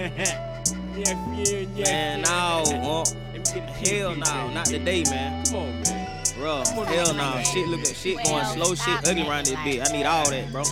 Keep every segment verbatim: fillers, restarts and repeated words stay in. Man, no, want hell no, not today, man. Come on, man. Bro, hell no, shit look at shit going slow, shit ugly around this bitch. I need all that, bro.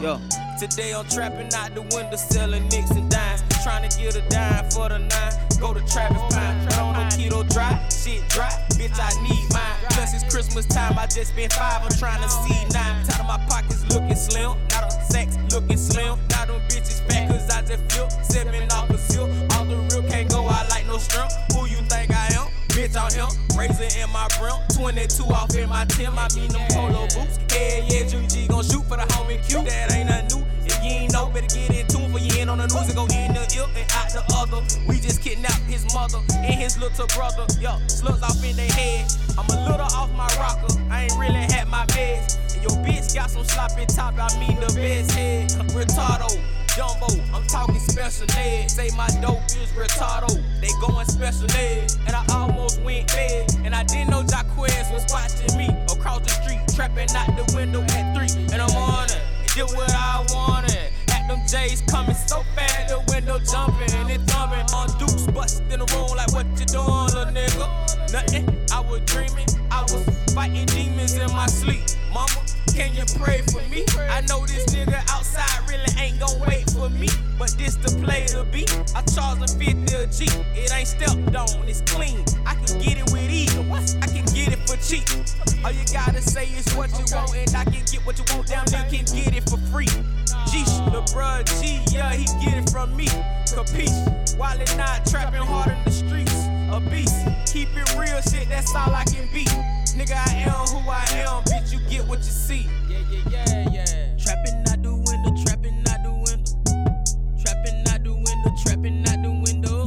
Yo. Today I'm trapping out the window, selling nicks and dimes. Trying to get a dime for the nine. Go to Travis Pine, on no keto dry, shit dry. Bitch, I need mine. Plus it's Christmas time, I just spent five. I'm trying to see nine. Tired of my pockets looking slim, not on sex looking slim. Now them bitches fat, cause I just feel seven off a seal. All the real can't go, I like no strength. Who you think I am? Bitch on him, razor in my brim, twenty-two off in my Tim, I mean them polo boots. Yeah, yeah, G G gon' shoot for the homie Q. That ain't nothing new. If you ain't know, better get in tune for you ain't on the news and go in the ill and out the other. We just kidnapped his mother and his little brother. Yo, slugs off in their head. I'm a little off my rocker. I ain't really had my best. And your bitch got some sloppy top, I mean the best head. Retardo. Jumbo, I'm talking special ed. Say my dope is retardo, they going special ed. And I almost went bed, and I didn't know Jaquez was watching me across the street, trapping out the window at three in the morning. And did what I wanted. At them J's coming so fast, the window jumping and thumping. On Dukes bust in the room like what you doing, little nigga? Nothing. I was dreaming, I was fighting demons in my sleep. Mama, can you pray for me? I know this nigga outside really ain't gon' wait for me, but this the play to be. I charge a fifty a G. It ain't stepped on, it's clean. I can get it with either. I can get it for cheap. All you gotta say is what you want, and I can get what you want. Down there can get it for free. G, LeBron G, yeah, he get it from me. Capiche? While it not trapping hard in the streets. A beast, keep it real shit, that's all I can be. Nigga, I am who I am, bitch, you get what you see. Yeah, yeah, yeah, yeah. Trappin' out the window, trappin' out the window. Trappin' out the window, trappin' out the window.